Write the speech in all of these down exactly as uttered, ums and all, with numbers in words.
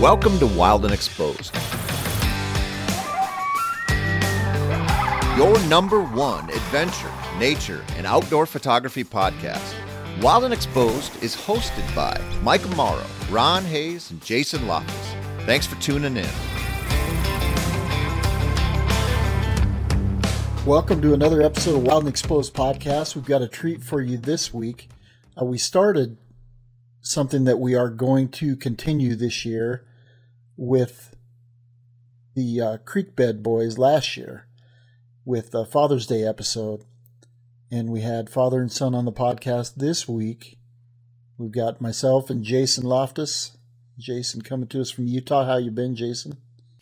Welcome to Wild and Exposed, your number one adventure, nature, and outdoor photography podcast. Wild and Exposed is hosted by Mike Amaro, Ron Hayes, and Jason Lopez. Thanks for tuning in. Welcome to another episode of Wild and Exposed podcast. We've got a treat for you this week. Uh, we started something that we are going to continue this year with the uh, Creek Bed Boys last year with the Father's Day episode. And we had father and son on the podcast this week. We've got myself and Jason Loftus. Jason coming to us from Utah. How you been, Jason?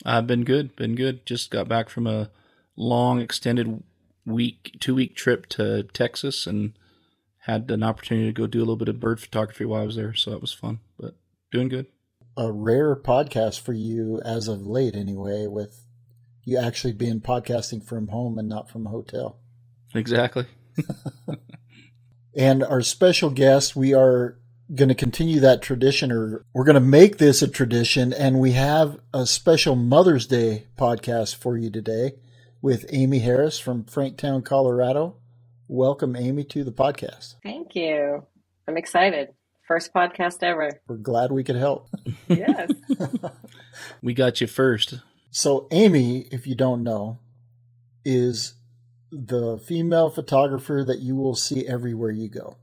I've been good, been good. Just got back from a long extended week, two-week trip to Texas and had an opportunity to go do a little bit of bird photography while I was there, so that was fun, but doing good. A rare podcast for you as of late anyway, with you actually being podcasting from home and not from a hotel. Exactly. And our special guest, we are going to continue that tradition, or we're going to make this a tradition, and we have a special Mother's Day podcast for you today with Amy Harris from Franktown, Colorado. Welcome, Amy, to the podcast. Thank you. I'm excited. First podcast ever. We're glad we could help. Yes. We got you first. So Amy, if you don't know, is the female photographer that you will see everywhere you go.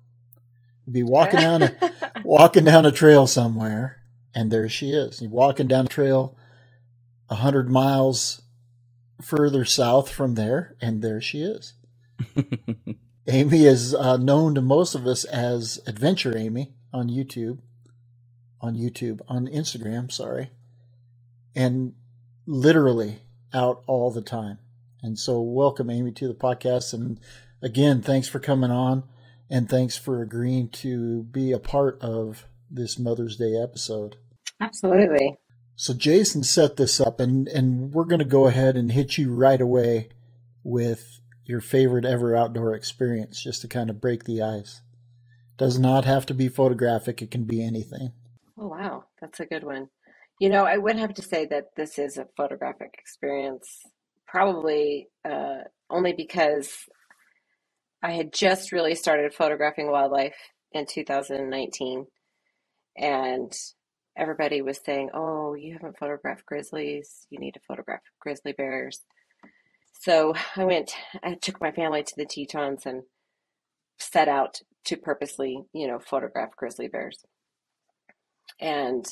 You'll be walking down a, walking down a trail somewhere, and there she is. You're walking down a trail one hundred miles further south from there, and there she is. Amy is uh, known to most of us as Adventure Amy on YouTube, on YouTube, on Instagram, sorry, and literally out all the time. And so welcome, Amy, to the podcast. And again, thanks for coming on and thanks for agreeing to be a part of this Mother's Day episode. Absolutely. So Jason set this up, and, and we're going to go ahead and hit you right away with your favorite ever outdoor experience, just to kind of break the ice. Does not have to be photographic. It can be anything. Oh, wow. That's a good one. You know, I would have to say that this is a photographic experience. Probably uh, only because I had just really started photographing wildlife in two thousand nineteen, and everybody was saying, "Oh, you haven't photographed grizzlies. You need to photograph grizzly bears." So I went, I took my family to the Tetons and set out to purposely, you know, photograph grizzly bears. And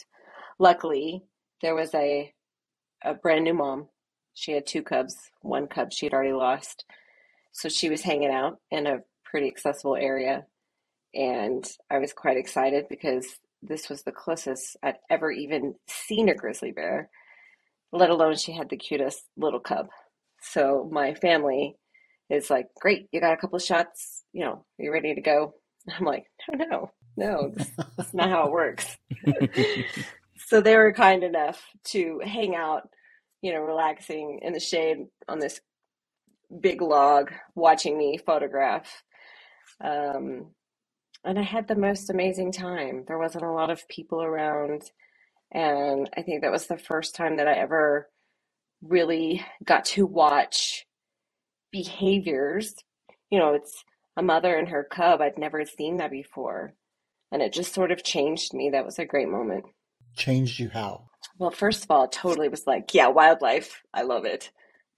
luckily, there was a a brand new mom. She had two cubs, one cub she had already lost. So she was hanging out in a pretty accessible area. And I was quite excited because this was the closest I'd ever even seen a grizzly bear, let alone she had the cutest little cub. So my family is like, "Great, you got a couple of shots, you know, are you ready to go?" I'm like, no, no, no, that's not how it works. So they were kind enough to hang out, you know, relaxing in the shade on this big log, watching me photograph. Um, and I had the most amazing time. There wasn't a lot of people around. And I think that was the first time that I ever really got to watch behaviors. You know, it's a mother and her cub. I'd never seen that before. And it just sort of changed me. That was a great moment. Changed you how? Well, first of all, it totally was like, yeah, wildlife. I love it.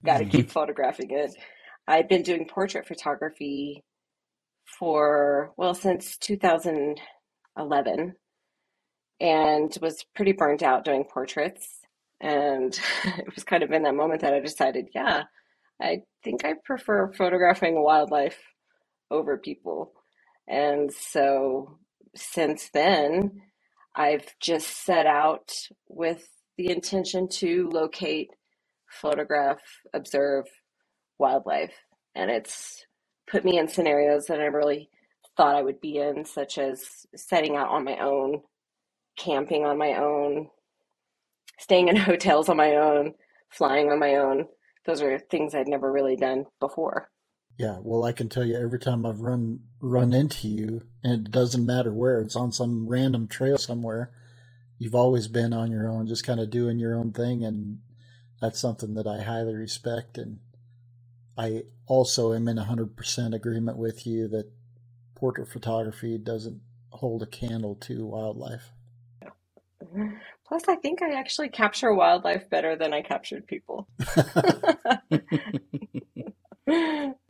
Got to keep photographing it. I've been doing portrait photography for, well, since two thousand eleven, and was pretty burnt out doing portraits. And it was kind of in that moment that I decided, yeah, I think I prefer photographing wildlife over people. And so since then, I've just set out with the intention to locate, photograph, observe wildlife. And it's put me in scenarios that I really thought I would be in, such as setting out on my own, camping on my own, staying in hotels on my own, flying on my own. Those are things I'd never really done before. Yeah, well, I can tell you every time I've run run into you, and it doesn't matter where, it's on some random trail somewhere, you've always been on your own, just kind of doing your own thing. And that's something that I highly respect. And I also am in one hundred percent agreement with you that portrait photography doesn't hold a candle to wildlife. Plus, I think I actually capture wildlife better than I captured people.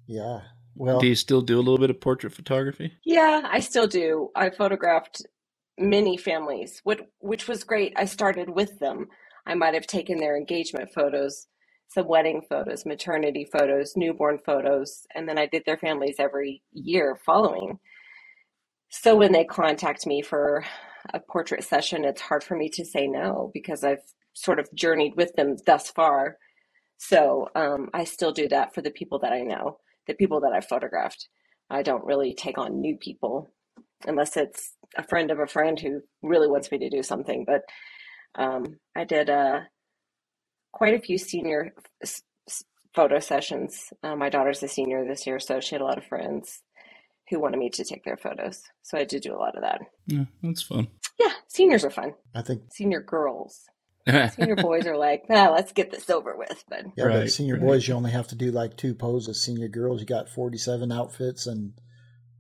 Yeah. Well, do you still do a little bit of portrait photography? Yeah, I still do. I photographed many families, which, which was great. I started with them. I might have taken their engagement photos, some wedding photos, maternity photos, newborn photos, and then I did their families every year following. So when they contact me for a portrait session, it's hard for me to say no because I've sort of journeyed with them thus far. So um, I still do that for the people that I know, the people that I photographed. I don't really take on new people unless it's a friend of a friend who really wants me to do something. But um, I did uh, quite a few senior s- s- photo sessions. Uh, my daughter's a senior this year, so she had a lot of friends who wanted me to take their photos. So I did do a lot of that. Yeah, that's fun. Yeah, seniors are fun. I think senior girls. Senior boys are like, nah, let's get this over with. But yeah, right, but senior right. boys, you only have to do like two poses. Senior girls, you got forty-seven outfits and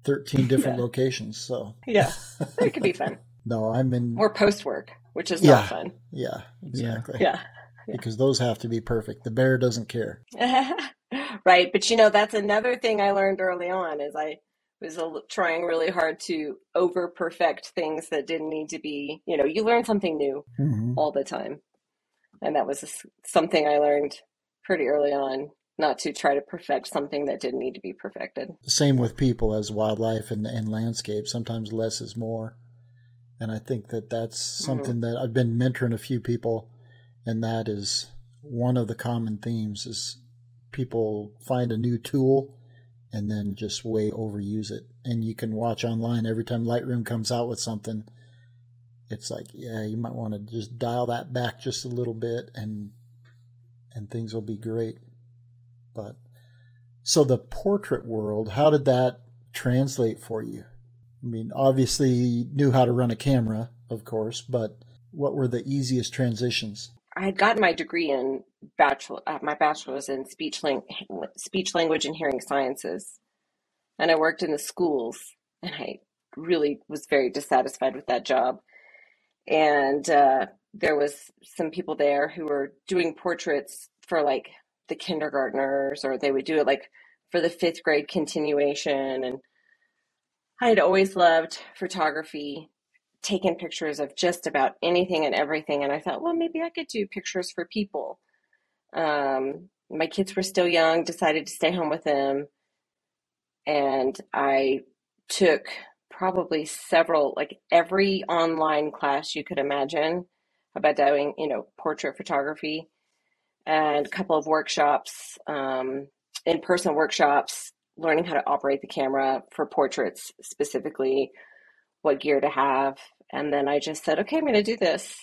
thirteen different yeah. locations. So yeah, it could be fun. No, I'm in or post work, which is yeah. not fun. Yeah, exactly. Yeah. yeah, because those have to be perfect. The bear doesn't care. Right, but you know that's another thing I learned early on is I was trying really hard to over perfect things that didn't need to be, you know, you learn something new mm-hmm. all the time. And that was something I learned pretty early on, not to try to perfect something that didn't need to be perfected. Same with people as wildlife and, and landscape. Sometimes less is more. And I think that that's something mm-hmm. that I've been mentoring a few people. And that is one of the common themes is people find a new tool and then just way overuse it. And you can watch online every time Lightroom comes out with something. It's like, yeah, you might want to just dial that back just a little bit and and things will be great. But so the portrait world, how did that translate for you? I mean, obviously you knew how to run a camera, of course, but what were the easiest transitions? I had gotten my degree in bachelor, uh, my bachelor's in speech, lang- speech language and hearing sciences. And I worked in the schools and I really was very dissatisfied with that job. And uh, there was some people there who were doing portraits for like the kindergartners, or they would do it like for the fifth grade continuation. And I had always loved photography, taken pictures of just about anything and everything. And I thought, well, maybe I could do pictures for people. Um, my kids were still young, decided to stay home with them. And I took probably several, like every online class you could imagine about doing, you know, portrait photography, and a couple of workshops, um, in-person workshops, learning how to operate the camera for portraits specifically, what gear to have. And then I just said, okay, I'm going to do this.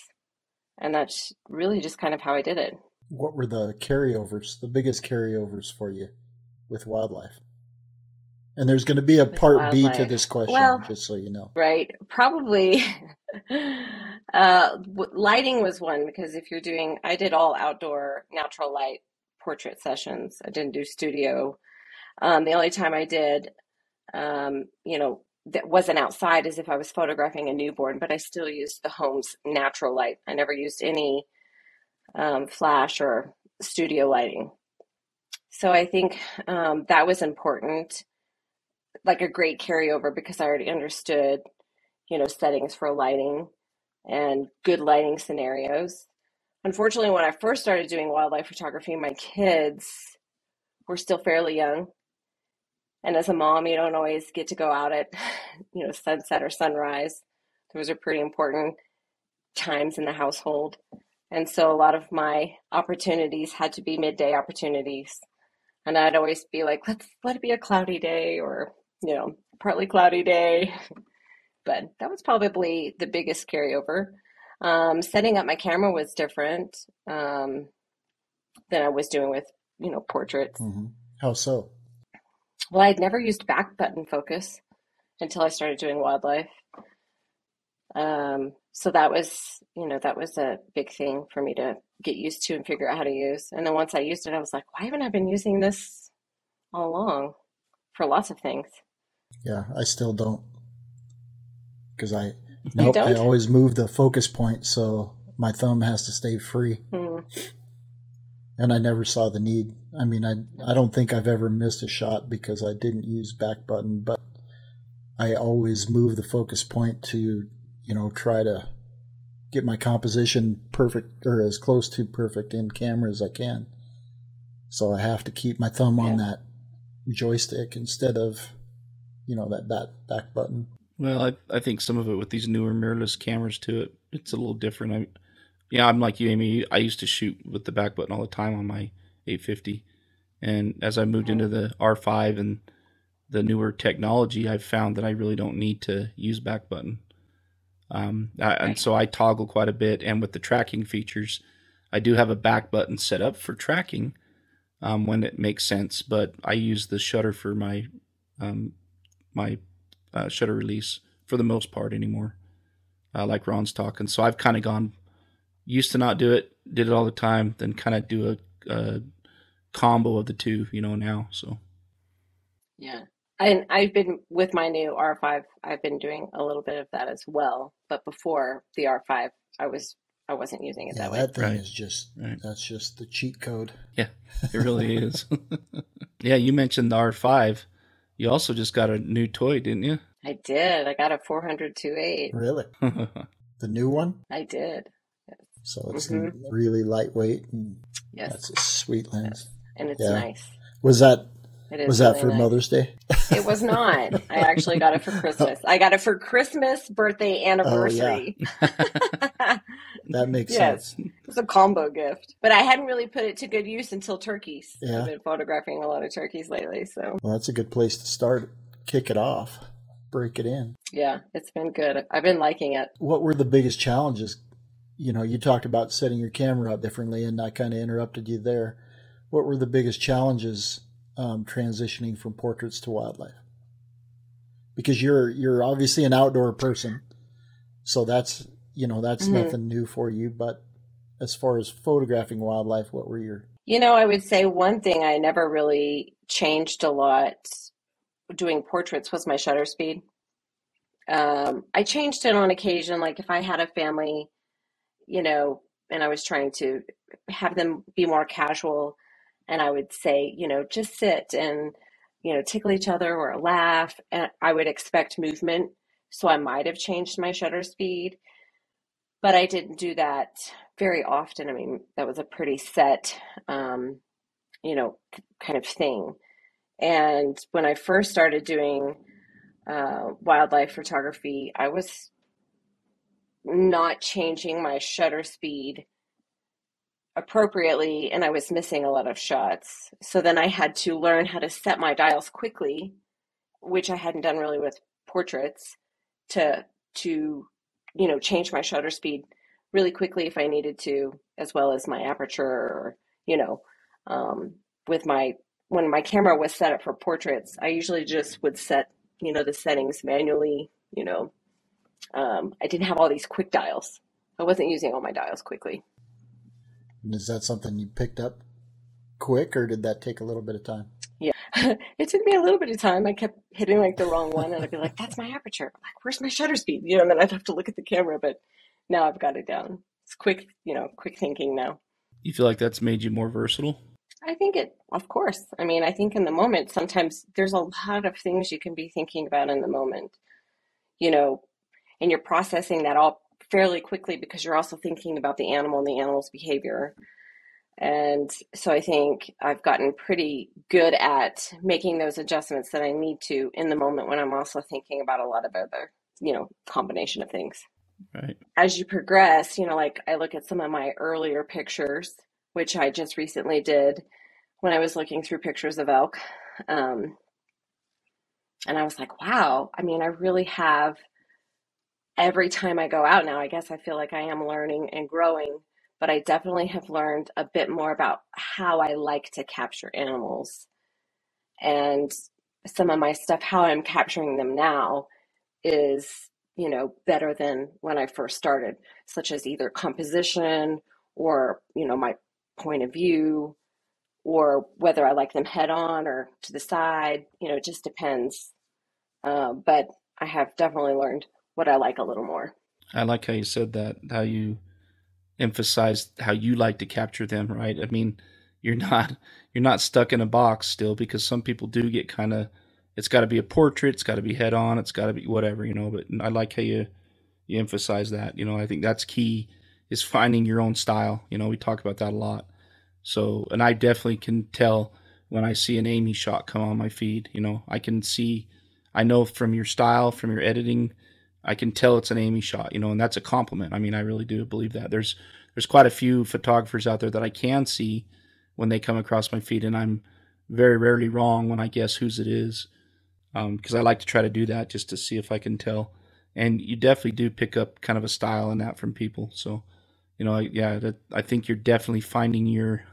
And that's really just kind of how I did it. What were the carryovers, the biggest carryovers for you with wildlife? And there's going to be a with part wildlife. B to this question, well, just so you know. Right. Probably uh, lighting was one, because if you're doing, I did all outdoor natural light portrait sessions. I didn't do studio. Um, the only time I did, um, you know, that wasn't outside as if I was photographing a newborn, but I still used the home's natural light. I never used any um, flash or studio lighting. So I think um, that was important, like a great carryover, because I already understood, you know, settings for lighting and good lighting scenarios. Unfortunately, when I first started doing wildlife photography, my kids were still fairly young. And as a mom, you don't always get to go out at, you know, sunset or sunrise. Those are pretty important times in the household. And so a lot of my opportunities had to be midday opportunities. And I'd always be like, let's let it be a cloudy day, or, you know, partly cloudy day. But that was probably the biggest carryover. Um, setting up my camera was different um, than I was doing with, you know, portraits. Mm-hmm. How so? Well, I'd never used back button focus until I started doing wildlife. Um, so that was, you know, that was a big thing for me to get used to and figure out how to use. And then once I used it, I was like, why haven't I been using this all along for lots of things? Yeah, I still don't. Because I, nope, I always move the focus point, so my thumb has to stay free. Mm. And I never saw the need. I mean, I I don't think I've ever missed a shot because I didn't use back button, but I always move the focus point to, you know, try to get my composition perfect or as close to perfect in camera as I can. So I have to keep my thumb yeah. on that joystick instead of, you know, that, that back button. Well, I I think some of it with these newer mirrorless cameras too, it, it's a little different. I, yeah, I'm like you, Amy. I used to shoot with the back button all the time on my eight fifty. And as I moved into the R five and the newer technology, I've found that I really don't need to use back button. Um, I, and so I toggle quite a bit. And with the tracking features, I do have a back button set up for tracking um, when it makes sense. But I use the shutter for my um, my uh, shutter release for the most part anymore, uh, like Ron's talking. So I've kind of gone, used to not do it, did it all the time, then kind of do a, a combo of the two, you know, now. So, yeah. And I've been, with my new R five, I've been doing a little bit of that as well. But before the R five, I was, I wasn't using it yeah, that way. That thing right. is just, right. that's just the cheat code. Yeah, it really is. Yeah, you mentioned the R five. You also just got a new toy, didn't you? I did. I got a four hundred two eight. Really? The new one? I did. Yes. So it's mm-hmm. really lightweight. And yes. That's a sweet lens. Yes. And it's yeah. nice. Was that... Was that for Mother's Day? It was not. I actually got it for Christmas. I got it for Christmas, birthday, anniversary. Oh, yeah. That makes yes. sense. It was a combo gift. But I hadn't really put it to good use until turkeys. Yeah. I've been photographing a lot of turkeys lately. So. Well, that's a good place to start. Kick it off. Break it in. Yeah, it's been good. I've been liking it. What were the biggest challenges? You know, you talked about setting your camera out differently, and I kind of interrupted you there. What were the biggest challenges Um, transitioning from portraits to wildlife? Because you're you're obviously an outdoor person, so that's you know that's mm-hmm. nothing new for you. But as far as photographing wildlife, what were your? You know, I would say one thing I never really changed a lot doing portraits was my shutter speed. Um, I changed it on occasion, like if I had a family, you know, and I was trying to have them be more casual. And I would say, you know, just sit and, you know, tickle each other or laugh. And I would expect movement. So I might have changed my shutter speed, but I didn't do that very often. I mean, that was a pretty set, um, you know, kind of thing. And when I first started doing uh, wildlife photography, I was not changing my shutter speed appropriately, and I was missing a lot of shots. So then I had to learn how to set my dials quickly, which I hadn't done really with portraits, to to you know change my shutter speed really quickly if I needed to, as well as my aperture, or you know um with my when my camera was set up for portraits, I usually just would set you know the settings manually. you know um I didn't have all these quick dials. I wasn't using all my dials quickly. Is that something you picked up quick, or did that take a little bit of time? Yeah, it took me a little bit of time. I kept hitting like the wrong one, and I'd be like, that's my aperture. I'm like, where's my shutter speed? You know, and then I'd have to look at the camera, but now I've got it down. It's quick, you know, quick thinking now. You feel like that's made you more versatile? I think it, of course. I mean, I think in the moment, sometimes there's a lot of things you can be thinking about in the moment, you know, and you're processing that all fairly quickly because you're also thinking about the animal and the animal's behavior. And so I think I've gotten pretty good at making those adjustments that I need to in the moment when I'm also thinking about a lot of other, you know, combination of things. Right. As you progress, you know, like I look at some of my earlier pictures, which I just recently did when I was looking through pictures of elk. Um, and I was like, wow, I mean, I really have. Every time I go out now, I guess I feel like I am learning and growing, but I definitely have learned a bit more about how I like to capture animals. And some of my stuff, how I'm capturing them now, is you know, better than when I first started, such as either composition or, you know, my point of view, or whether I like them head on or to the side, you know, it just depends. Uh, but I have definitely learned what I like a little more. I like how you said that, how you emphasized how you like to capture them, right? I mean, you're not, you're not stuck in a box still, because some people do get kind of, it's got to be a portrait, it's got to be head on, it's got to be whatever, you know, but I like how you, you emphasize that, you know, I think that's key, is finding your own style. You know, we talk about that a lot. So, and I definitely can tell when I see an Amy shot come on my feed, you know, I can see, I know from your style, from your editing, I can tell it's an Amy shot, you know, and that's a compliment. I mean, I really do believe that. There's, there's quite a few photographers out there that I can see when they come across my feed, and I'm very rarely wrong when I guess whose it is. Um, 'cause I like to try to do that just to see if I can tell. And you definitely do pick up kind of a style in that from people. So, you know, yeah, that, I think you're definitely finding your,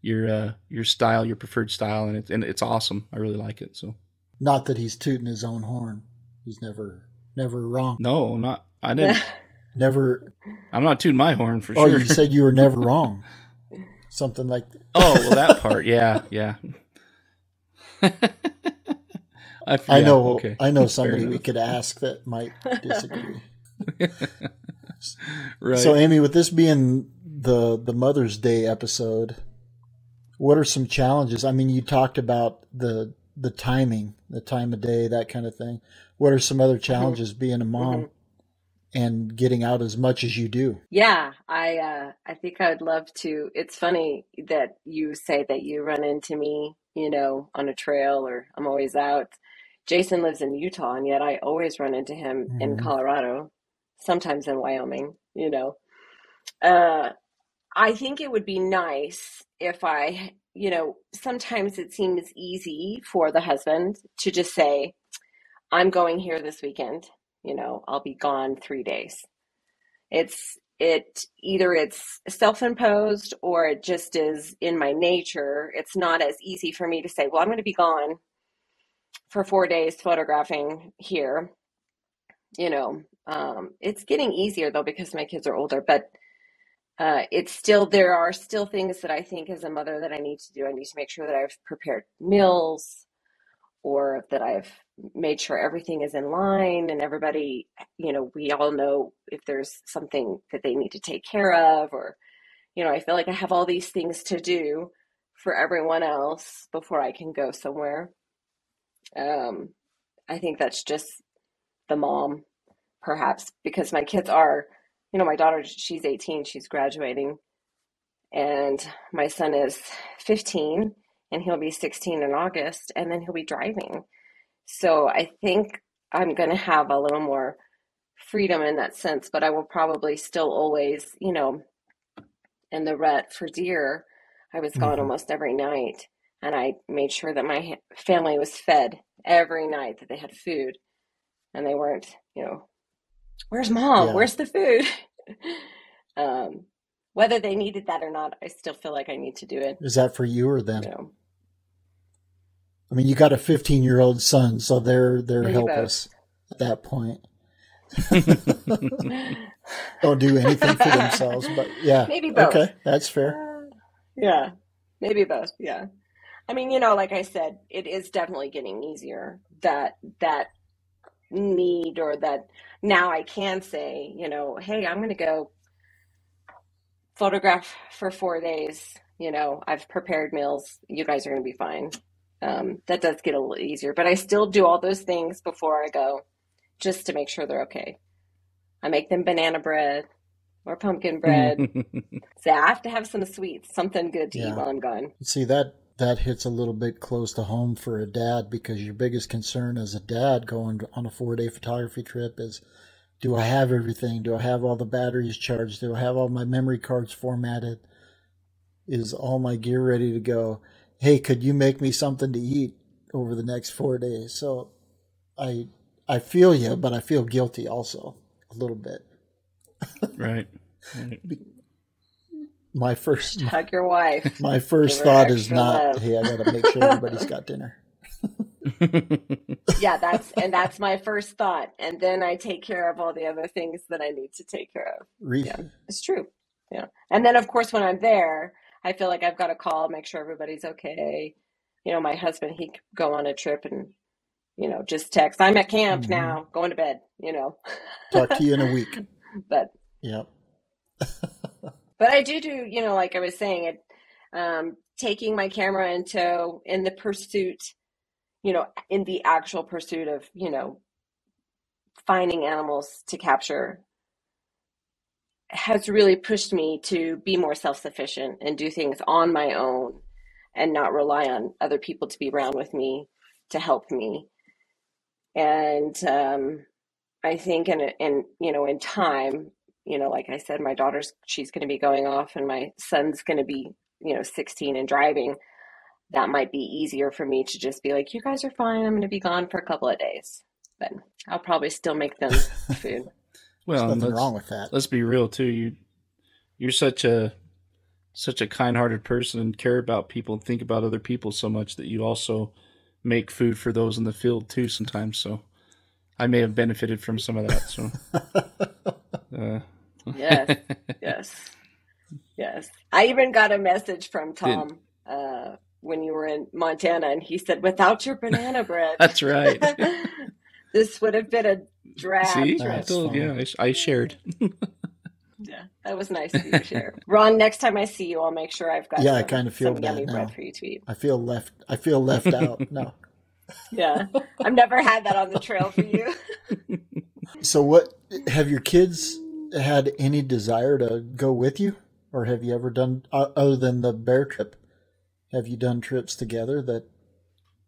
your, uh, your style, your preferred style. And it's, and it's awesome. I really like it. So not that he's tooting his own horn. He's never, never wrong. No, not, I didn't. Never. I'm not tooting my horn for oh, sure. Oh, you said you were never wrong. Something like that. Oh, well, that part. Yeah. Yeah. I, I know. Okay. I know somebody we could ask that might disagree. Right. So, Amy, with this being the the Mother's Day episode, what are some challenges? I mean, you talked about the the timing, the time of day, that kind of thing. What are some other challenges being a mom mm-hmm. and getting out as much as you do? Yeah, I uh, I think I'd love to. It's funny that you say that you run into me, you know, on a trail, or I'm always out. Jason lives in Utah, and yet I always run into him mm. in Colorado, sometimes in Wyoming, you know. Uh, I think it would be nice if I, you know, sometimes it seems easy for the husband to just say, I'm going here this weekend, you know, I'll be gone three days. It's it either it's self-imposed or it just is in my nature. It's not as easy for me to say, well, I'm going to be gone for four days photographing here, you know. Um, it's getting easier though, because my kids are older, but uh, it's still, there are still things that I think as a mother that I need to do. I need to make sure that I've prepared meals, or that I've made sure everything is in line, and everybody, you know, we all know if there's something that they need to take care of, or, you know, I feel like I have all these things to do for everyone else before I can go somewhere. Um, I think that's just the mom, perhaps, because my kids are, you know, my daughter, she's eighteen, she's graduating, and my son is fifteen, and he'll be sixteen in August, and then he'll be driving. So I think I'm going to have a little more freedom in that sense, but I will probably still always, you know, in the rut for deer, I was gone mm-hmm. almost every night. And I made sure that my family was fed every night, that they had food, and they weren't, you know, where's mom? Yeah. Where's the food? um, whether they needed that or not, I still feel like I need to do it. Is that for you or them? You know. I mean, you got a fifteen-year-old son, so they're they're Maybe helpless both. At that point. Don't do anything for themselves, but yeah. Maybe both. Okay, that's fair. Uh, yeah. Maybe both, yeah. I mean, you know, like I said, it is definitely getting easier, that that need, or that now I can say, you know, hey, I'm going to go photograph for four days. You know, I've prepared meals. You guys are going to be fine. Um, that does get a little easier, but I still do all those things before I go just to make sure they're okay. I make them banana bread or pumpkin bread. So I have to have some sweets, something good to yeah. eat while I'm gone. See, that that hits a little bit close to home for a dad, because your biggest concern as a dad going on a four-day photography trip is, do I have everything? Do I have all the batteries charged? Do I have all my memory cards formatted? Is all my gear ready to go? Hey, could you make me something to eat over the next four days? So I I feel you, but I feel guilty also a little bit. Right. right. My first hug your wife. My first thought is not, love. Hey, I got to make sure everybody's got dinner. Yeah, that's and that's my first thought. And then I take care of all the other things that I need to take care of. Really? Yeah, it's true. Yeah. And then, of course, when I'm there, I feel like I've got to call, make sure everybody's okay. You know, my husband, he could go on a trip and, you know, just text, I'm at camp mm-hmm. now, going to bed, you know. Talk to you in a week. But yeah. But I do do, you know, like I was saying, it, um, taking my camera in tow in the pursuit, you know, in the actual pursuit of, you know, finding animals to capture has really pushed me to be more self-sufficient and do things on my own and not rely on other people to be around with me to help me. And um, I think in, in, you know, in time, you know, like I said, my daughter's, she's going to be going off and my son's going to be, you know, sixteen and driving. That might be easier for me to just be like, you guys are fine. I'm going to be gone for a couple of days, but I'll probably still make them food. Well, there's nothing wrong with that. Let's be real too. You, you're such a, such a kind-hearted person and care about people and think about other people so much that you also make food for those in the field too sometimes. So I may have benefited from some of that. So, uh, yes, yes, yes. I even got a message from Tom uh, when you were in Montana, and he said, "Without your banana bread, that's right. This would have been a drag." See, I told, yeah, I, I shared. Yeah, that was nice of you to share, Ron. Next time I see you, I'll make sure I've got. Yeah, some, I kind of feel some bad now. For you to eat. I feel left. I feel left out. No. Yeah, I've never had that on the trail for you. So, what have your kids had any desire to go with you, or have you ever done uh, other than the bear trip? Have you done trips together that,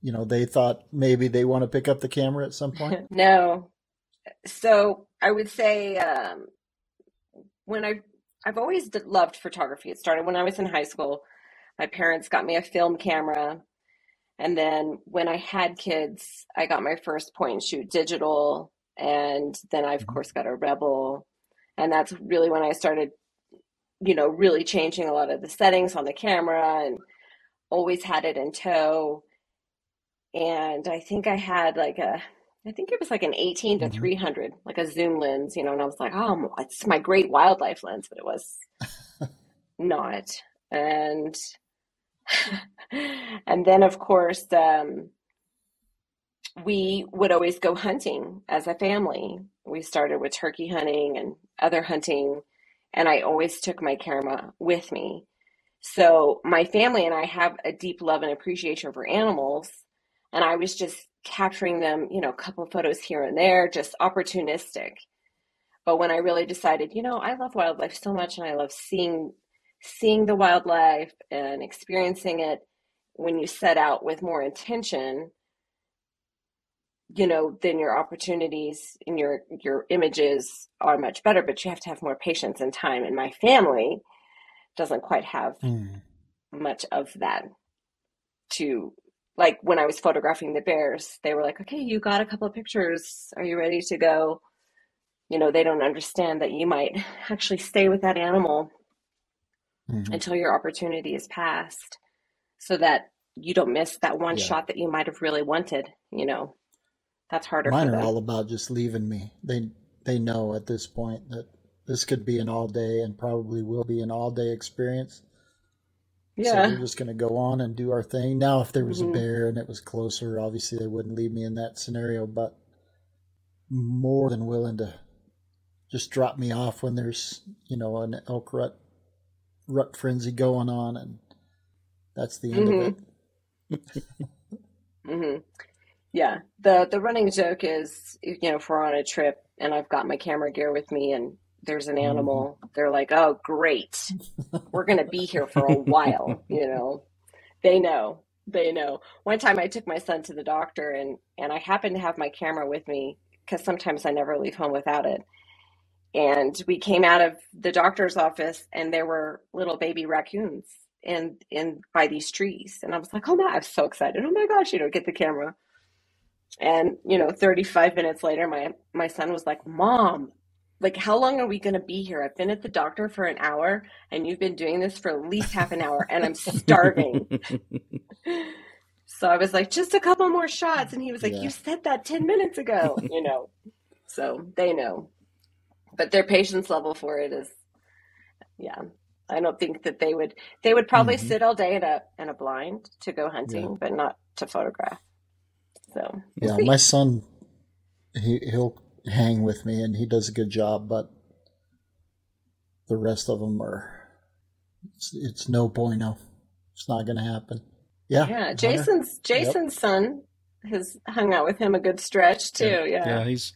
you know, they thought maybe they want to pick up the camera at some point? No. So I would say um, when I, I've always loved photography. It started when I was in high school. My parents got me a film camera. And then when I had kids, I got my first point and shoot digital. And then I, of course, got a Rebel. And that's really when I started, you know, really changing a lot of the settings on the camera and always had it in tow. And I think I had like a, I think it was like an eighteen mm-hmm. to three hundred, like a zoom lens, you know, and I was like, oh, it's my great wildlife lens, but it was not. And, and then of course, um, we would always go hunting as a family. We started with turkey hunting and other hunting, and I always took my camera with me. So my family and I have a deep love and appreciation for animals, and I was just capturing them, you know, a couple of photos here and there, just opportunistic. But when I really decided, you know, I love wildlife so much, and I love seeing seeing the wildlife and experiencing it, when you set out with more intention, you know, then your opportunities and your, your images are much better, but you have to have more patience and time. And my family doesn't quite have mm. much of that. To like, when I was photographing the bears, they were like, okay, you got a couple of pictures. Are you ready to go? You know, they don't understand that you might actually stay with that animal mm-hmm. until your opportunity is passed, so that you don't miss that one yeah. shot that you might've really wanted, you know. That's harder. Mine for them. Are all about just leaving me. They they know at this point that this could be an all day and probably will be an all day experience. Yeah. So we're just going to go on and do our thing. Now, if there was mm-hmm. a bear and it was closer, obviously they wouldn't leave me in that scenario, but more than willing to just drop me off when there's, you know, an elk rut, rut frenzy going on, and that's the end mm-hmm. of it. mm-hmm. Yeah, the the running joke is, you know, if we're on a trip and I've got my camera gear with me and there's an animal, they're like, oh, great. We're going to be here for a while, you know. They know. They know. One time I took my son to the doctor, and, and I happened to have my camera with me because sometimes I never leave home without it. And we came out of the doctor's office, and there were little baby raccoons in, in by these trees. And I was like, oh, my, I'm so excited. Oh, my gosh, you know, get the camera. And, you know, thirty-five minutes later, my, my son was like, Mom, like, how long are we going to be here? I've been at the doctor for an hour, and you've been doing this for at least half an hour, and I'm starving. So I was like, just a couple more shots. And he was like, yeah. you said that ten minutes ago, you know, so they know, but their patience level for it is, yeah. I don't think that they would, they would probably mm-hmm. sit all day in a, in a blind to go hunting, yeah. but not to photograph. So we'll yeah, see. My son, he, he'll hang with me and he does a good job, but the rest of them are, it's, it's no bueno. It's not going to happen. Yeah. Yeah. Jason's, Jason's yep. son has hung out with him a good stretch too. Yeah. Yeah. yeah he's,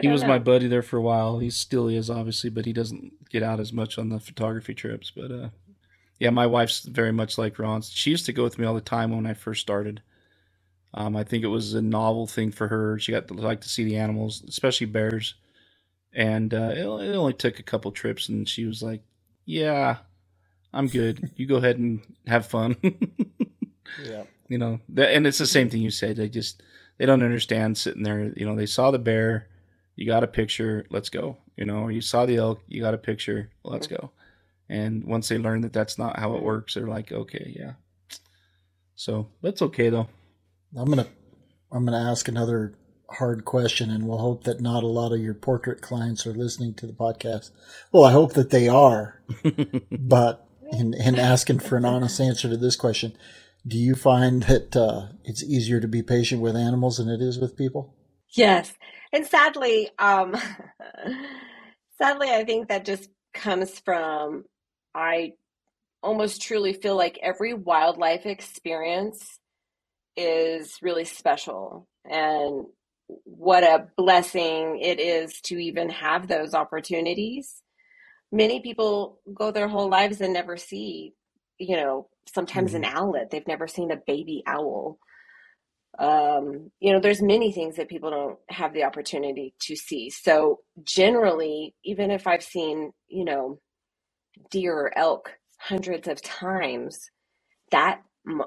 he was know. my buddy there for a while. He still is obviously, but he doesn't get out as much on the photography trips. But, uh, yeah, my wife's very much like Ron's. She used to go with me all the time when I first started. Um, I think it was a novel thing for her. She got to like to see the animals, especially bears. And, uh, it, it only took a couple trips and she was like, yeah, I'm good. You go ahead and have fun. Yeah. You know, that, and it's the same thing you said. They just, they don't understand sitting there, you know, they saw the bear, you got a picture, let's go, you know, you saw the elk, you got a picture, let's go. And once they learn that that's not how it works, they're like, okay, yeah. So that's okay though. I'm going to, I'm going to ask another hard question and we'll hope that not a lot of your portrait clients are listening to the podcast. Well, I hope that they are, but in, in asking for an honest answer to this question, do you find that uh, it's easier to be patient with animals than it is with people? Yes. And sadly, um, sadly, I think that just comes from, I almost truly feel like every wildlife experience is really special. And what a blessing it is to even have those opportunities. Many people go their whole lives and never see, you know, sometimes an owlet. They've never seen a baby owl. Um, you know, there's many things that people don't have the opportunity to see. So generally, even if I've seen, you know, deer or elk hundreds of times, that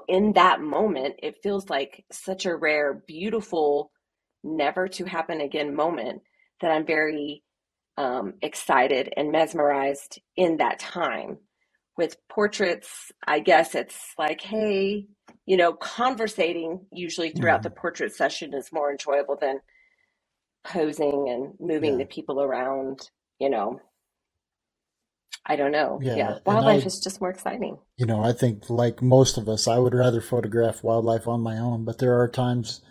in that moment, it feels like such a rare, beautiful, never to happen again moment that I'm very um, excited and mesmerized in that time. With portraits, I guess it's like, hey, you know, conversating usually throughout mm-hmm. the portrait session is more enjoyable than posing and moving yeah. the people around, you know. I don't know. Yeah. yeah. Wildlife I, is just more exciting. You know, I think like most of us, I would rather photograph wildlife on my own, but there are times,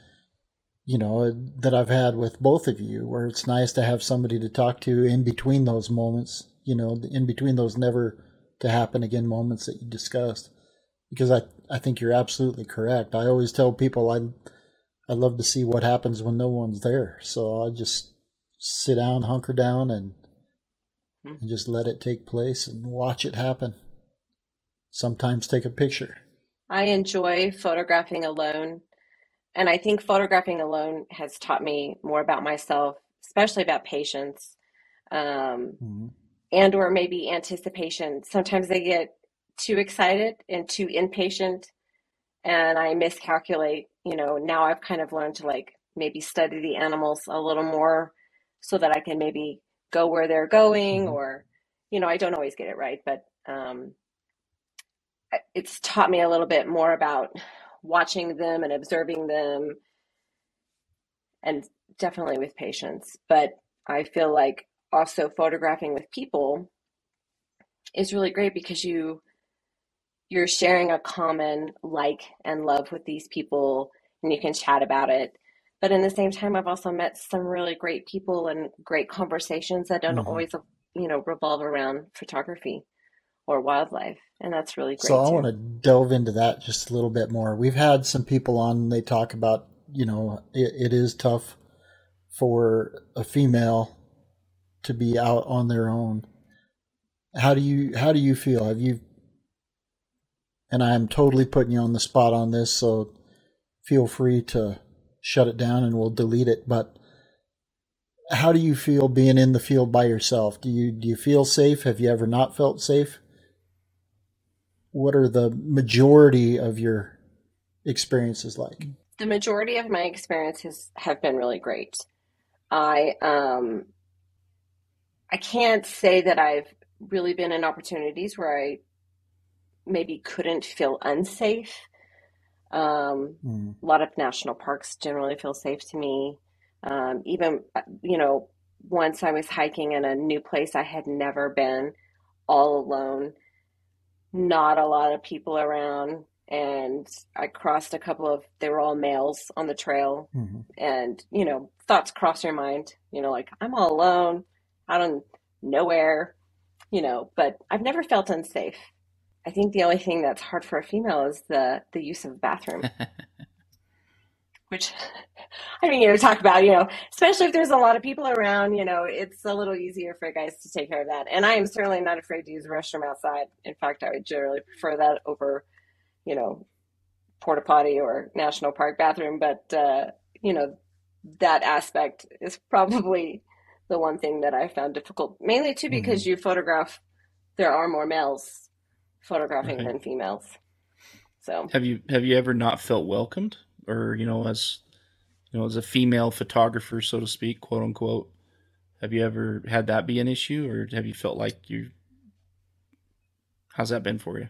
you know, that I've had with both of you where it's nice to have somebody to talk to in between those moments, you know, in between those never to happen again moments that you discussed, because I, I think you're absolutely correct. I always tell people I I love to see what happens when no one's there. So I just sit down, hunker down, and, mm-hmm. and just let it take place and watch it happen. Sometimes take a picture. I enjoy photographing alone. And I think photographing alone has taught me more about myself, especially about patience. Um mm-hmm. and or maybe anticipation. Sometimes they get too excited and too impatient and I miscalculate, you know. Now I've kind of learned to like maybe study the animals a little more so that I can maybe go where they're going, or, you know, I don't always get it right, but um, it's taught me a little bit more about watching them and observing them, and definitely with patience. But I feel like also photographing with people is really great because you you're sharing a common like and love with these people and you can chat about it. But in the same time, I've also met some really great people and great conversations that don't mm-hmm. always, you know, revolve around photography or wildlife. And that's really great. So I too. want to delve into that just a little bit more. We've had some people on and they talk about, you know, it, it is tough for a female to be out on their own. How do you, how do you feel? Have you, and I am totally putting you on the spot on this, so feel free to shut it down and we'll delete it. But how do you feel being in the field by yourself? Do you, do you feel safe? Have you ever not felt safe? What are the majority of your experiences like? The majority of my experiences have been really great. I, um, I can't say that I've really been in opportunities where I maybe couldn't feel unsafe. Um, mm. A lot of national parks generally feel safe to me. Um, even, you know, once I was hiking in a new place I had never been, all alone, not a lot of people around. And I crossed a couple of, they were all males on the trail. Mm-hmm. And, you know, thoughts cross your mind, you know, like, I'm all alone, out on nowhere, you know, but I've never felt unsafe. I think the only thing that's hard for a female is the, the use of a bathroom. Which, I mean, you know, talk about, you know, especially if there's a lot of people around, you know, it's a little easier for guys to take care of that. And I am certainly not afraid to use the restroom outside. In fact, I would generally prefer that over, you know, porta potty or national park bathroom. But, uh, you know, that aspect is probably the one thing that I found difficult, mainly too, because mm-hmm. you photograph, there are more males photographing right. than females. So have you, have you ever not felt welcomed? Or, you know, as, you know, as a female photographer, so to speak, quote unquote, have you ever had that be an issue, or have you felt like you, how's that been for you?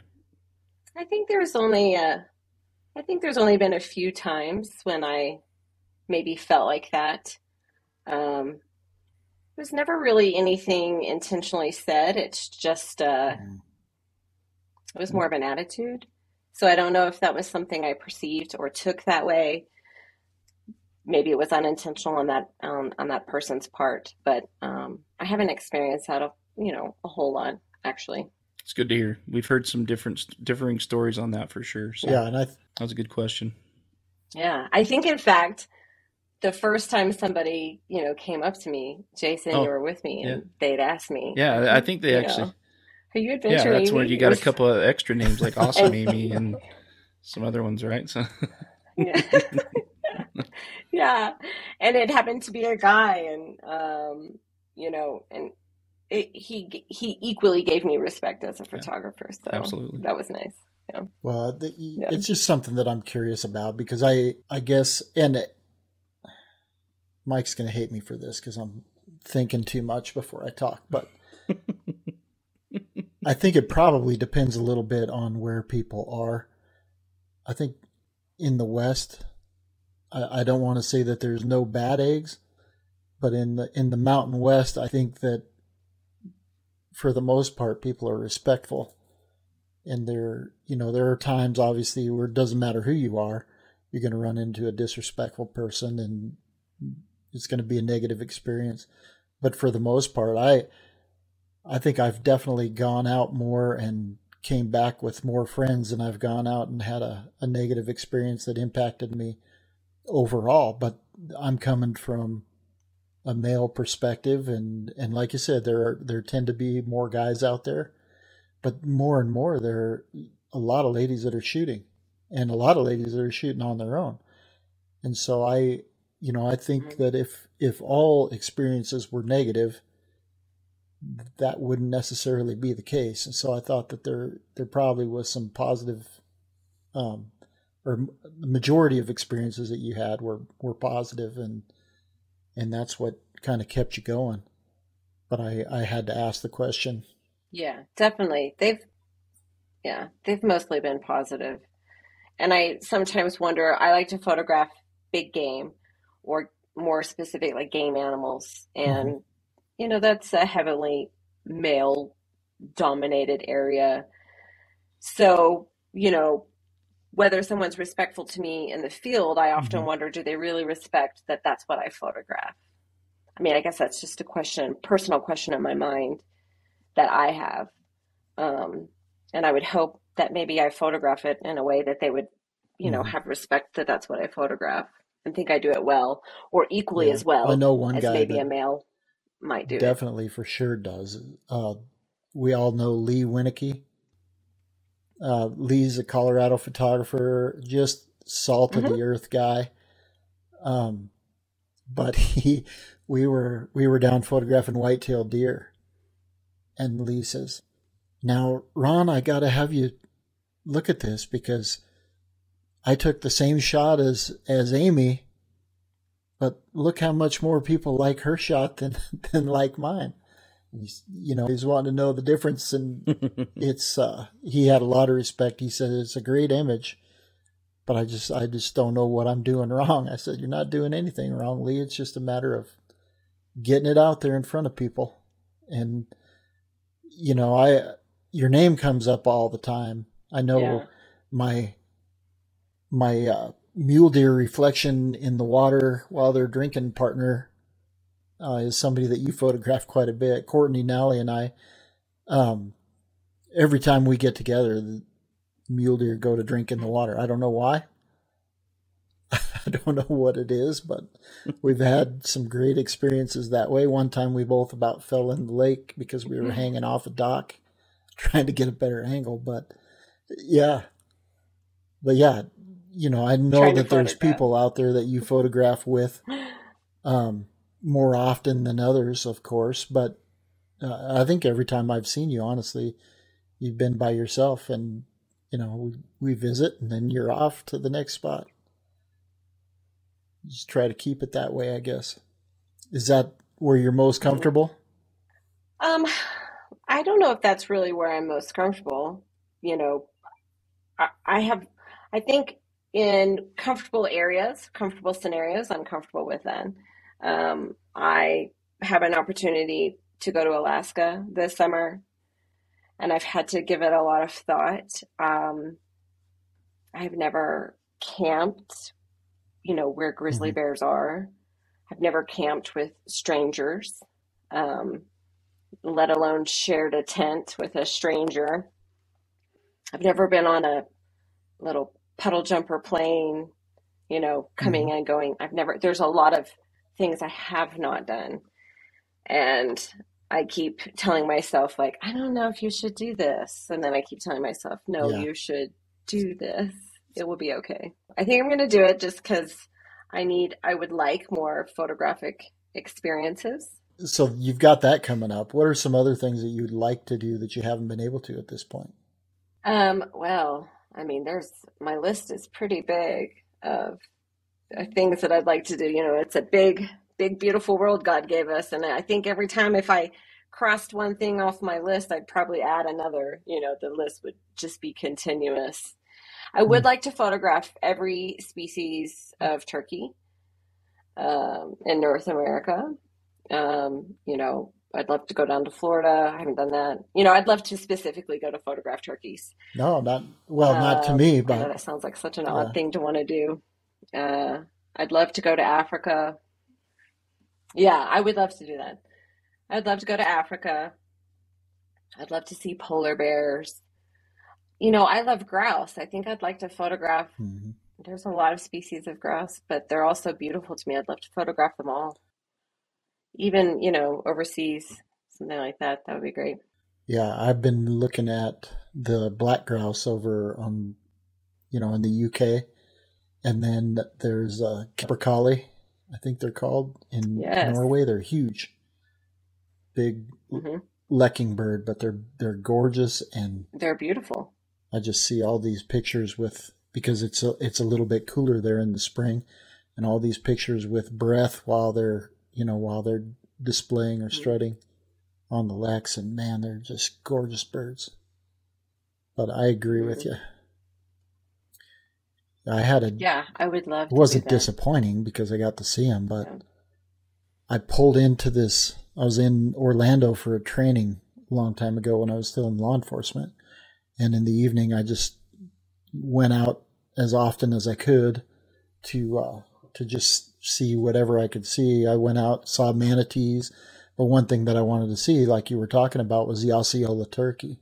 I think there's only, uh, I think there's only been a few times when I maybe felt like that. Um, it was never really anything intentionally said. It's just, uh, it was more of an attitude. So I don't know if that was something I perceived or took that way. Maybe it was unintentional on that um, on that person's part, but um, I haven't experienced that a, you know, a whole lot, actually. It's good to hear. We've heard some different differing stories on that for sure. So yeah, and I th- that was a good question. Yeah, I think in fact, the first time somebody, you know, came up to me, Jason, oh, you were with me, and yeah. they'd asked me. Yeah, I think they actually. Know, Are you Adventure Amy? Yeah, that's where you got a couple of extra names like Awesome Amy and some other ones, right? So yeah. Yeah. And it happened to be a guy, and um, you know, and it, he he equally gave me respect as a photographer. So absolutely. That was nice. Yeah. Well, the, yeah. It's just something that I'm curious about, because I I guess, and it, Mike's going to hate me for this because I'm thinking too much before I talk, but I think it probably depends a little bit on where people are. I think in the West, I, I don't want to say that there's no bad eggs, but in the in the Mountain West, I think that for the most part, people are respectful. And there, you know, there are times obviously where it doesn't matter who you are, you're going to run into a disrespectful person, and it's going to be a negative experience. But for the most part, I. I think I've definitely gone out more and came back with more friends than I've gone out and had a, a negative experience that impacted me overall. But I'm coming from a male perspective, and, and like you said, there are, there tend to be more guys out there, but more and more there are a lot of ladies that are shooting, and a lot of ladies that are shooting on their own. And so I, you know, I think that if, if all experiences were negative, that wouldn't necessarily be the case. And so I thought that there there probably was some positive, um, or the majority of experiences that you had were, were positive, and and that's what kind of kept you going. But I, I had to ask the question. Yeah, definitely. They've, yeah, they've mostly been positive. And I sometimes wonder, I like to photograph big game, or more specific, like game animals. And mm-hmm. you know, that's a heavily male dominated area. So, you know, whether someone's respectful to me in the field, I often mm-hmm. wonder, do they really respect that that's what I photograph? I mean, I guess that's just a question, personal question in my mind that I have. Um, and I would hope that maybe I photograph it in a way that they would, you mm-hmm. know, have respect that that's what I photograph, and think I do it well, or equally yeah. as well I know one as guy maybe that... a male. Might do definitely it. For sure does. Uh, we all know Lee Winicky. Uh, Lee's a Colorado photographer, just salt of mm-hmm. the earth guy. Um, but he, we were we were down photographing white-tailed deer, and Lee says, "Now, Ron, I got to have you look at this, because I took the same shot as as Amy. But look how much more people like her shot than, than like mine." He's, you know, he's wanting to know the difference. And it's, uh, he had a lot of respect. He said, it's a great image. but I just, I just don't know what I'm doing wrong. I said, you're not doing anything wrong, Lee. It's just a matter of getting it out there in front of people. And, you know, I, your name comes up all the time. I know yeah. my, my, uh, mule deer reflection in the water while they're drinking partner uh, is somebody that you photograph quite a bit. Courtney Nally and I, um, every time we get together, the mule deer go to drink in the water. I don't know why. I don't know what it is, but we've had some great experiences that way. One time we both about fell in the lake because we were hanging off a dock trying to get a better angle. But yeah, but yeah, you know, I know that there's people out there that you photograph with um, more often than others, of course. But uh, I think every time I've seen you, honestly, you've been by yourself, and, you know, we, we visit and then you're off to the next spot. Just try to keep it that way, I guess. Is that where you're most comfortable? Um, I don't know if that's really where I'm most comfortable. You know, I, I have, I think in comfortable areas, comfortable scenarios, I'm comfortable with them. Um, I have an opportunity to go to Alaska this summer, and I've had to give it a lot of thought. Um, I've never camped, you know, where grizzly mm-hmm. bears are. I've never camped with strangers, um, let alone shared a tent with a stranger. I've never been on a little puddle jumper plane, you know, coming mm-hmm. and going. I've never, there's a lot of things I have not done. And I keep telling myself, like, I don't know if you should do this. And then I keep telling myself, no, yeah. you should do this. It will be okay. I think I'm going to do it just because I need, I would like more photographic experiences. So you've got that coming up. What are some other things that you'd like to do that you haven't been able to at this point? Um, well, I mean, there's, my list is pretty big of things that I'd like to do. You know, it's a big, big, beautiful world God gave us. And I think every time if I crossed one thing off my list, I'd probably add another, you know, the list would just be continuous. I would like to photograph every species of turkey um, in North America. Um, you know, I'd love to go down to Florida. I haven't done that. You know, I'd love to specifically go to photograph turkeys. No, not, well, um, not to me, but. I know that sounds like such an odd yeah. thing to want to do. Uh, I'd love to go to Africa. Yeah, I would love to do that. I'd love to go to Africa. I'd love to see polar bears. You know, I love grouse. I think I'd like to photograph. Mm-hmm. There's a lot of species of grouse, but they're all so beautiful to me. I'd love to photograph them all. Even, you know, overseas, something like that. That would be great. Yeah, I've been looking at the black grouse over on, you know, in the U K. And then there's uh, capercaillie, I think they're called, in yes. Norway. They're huge. Big mm-hmm. lecking bird, but they're they're gorgeous and they're beautiful. I just see all these pictures with, because it's a, it's a little bit cooler there in the spring, and all these pictures with breath while they're, you know, while they're displaying or strutting on the leks, and man, they're just gorgeous birds. But I agree mm-hmm. with you. I had a, yeah, I would love, it wasn't disappointing because I got to see them, but yeah. I pulled into this, I was in Orlando for a training a long time ago when I was still in law enforcement. And in the evening, I just went out as often as I could to uh, to just see whatever I could see. I went out, saw manatees. But one thing that I wanted to see, like you were talking about, was the Osceola turkey.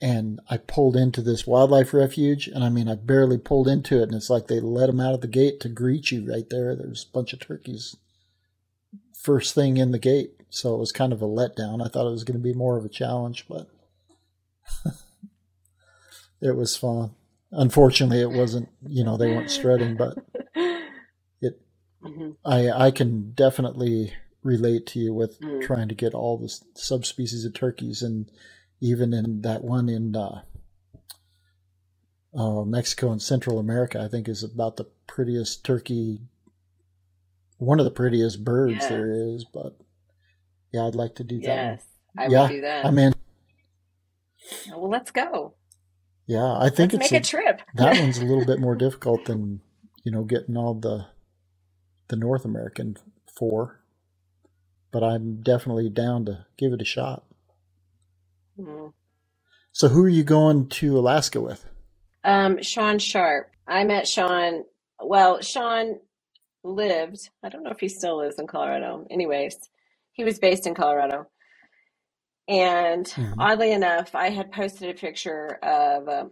And I pulled into this wildlife refuge. And I mean, I barely pulled into it. And it's like they let them out of the gate to greet you right there. There's a bunch of turkeys first thing in the gate. So it was kind of a letdown. I thought it was going to be more of a challenge, but... It was fun. Unfortunately, it wasn't, you know, they weren't strutting, but it mm-hmm. I I can definitely relate to you with mm. trying to get all the subspecies of turkeys, and even in that one in uh, uh, Mexico and Central America, I think is about the prettiest turkey, one of the prettiest birds yes. there is. But yeah, I'd like to do yes, that. Yes, I yeah, would do that. I'm in. Well, let's go. Yeah, I think Let's it's make a, a trip. That one's a little bit more difficult than, you know, getting all the the North American four. But I'm definitely down to give it a shot. Mm. So who are you going to Alaska with? Um, Sean Sharp. I met Sean. Well, Sean lived, I don't know if he still lives in Colorado. Anyways, he was based in Colorado. And mm-hmm. oddly enough, I had posted a picture of um,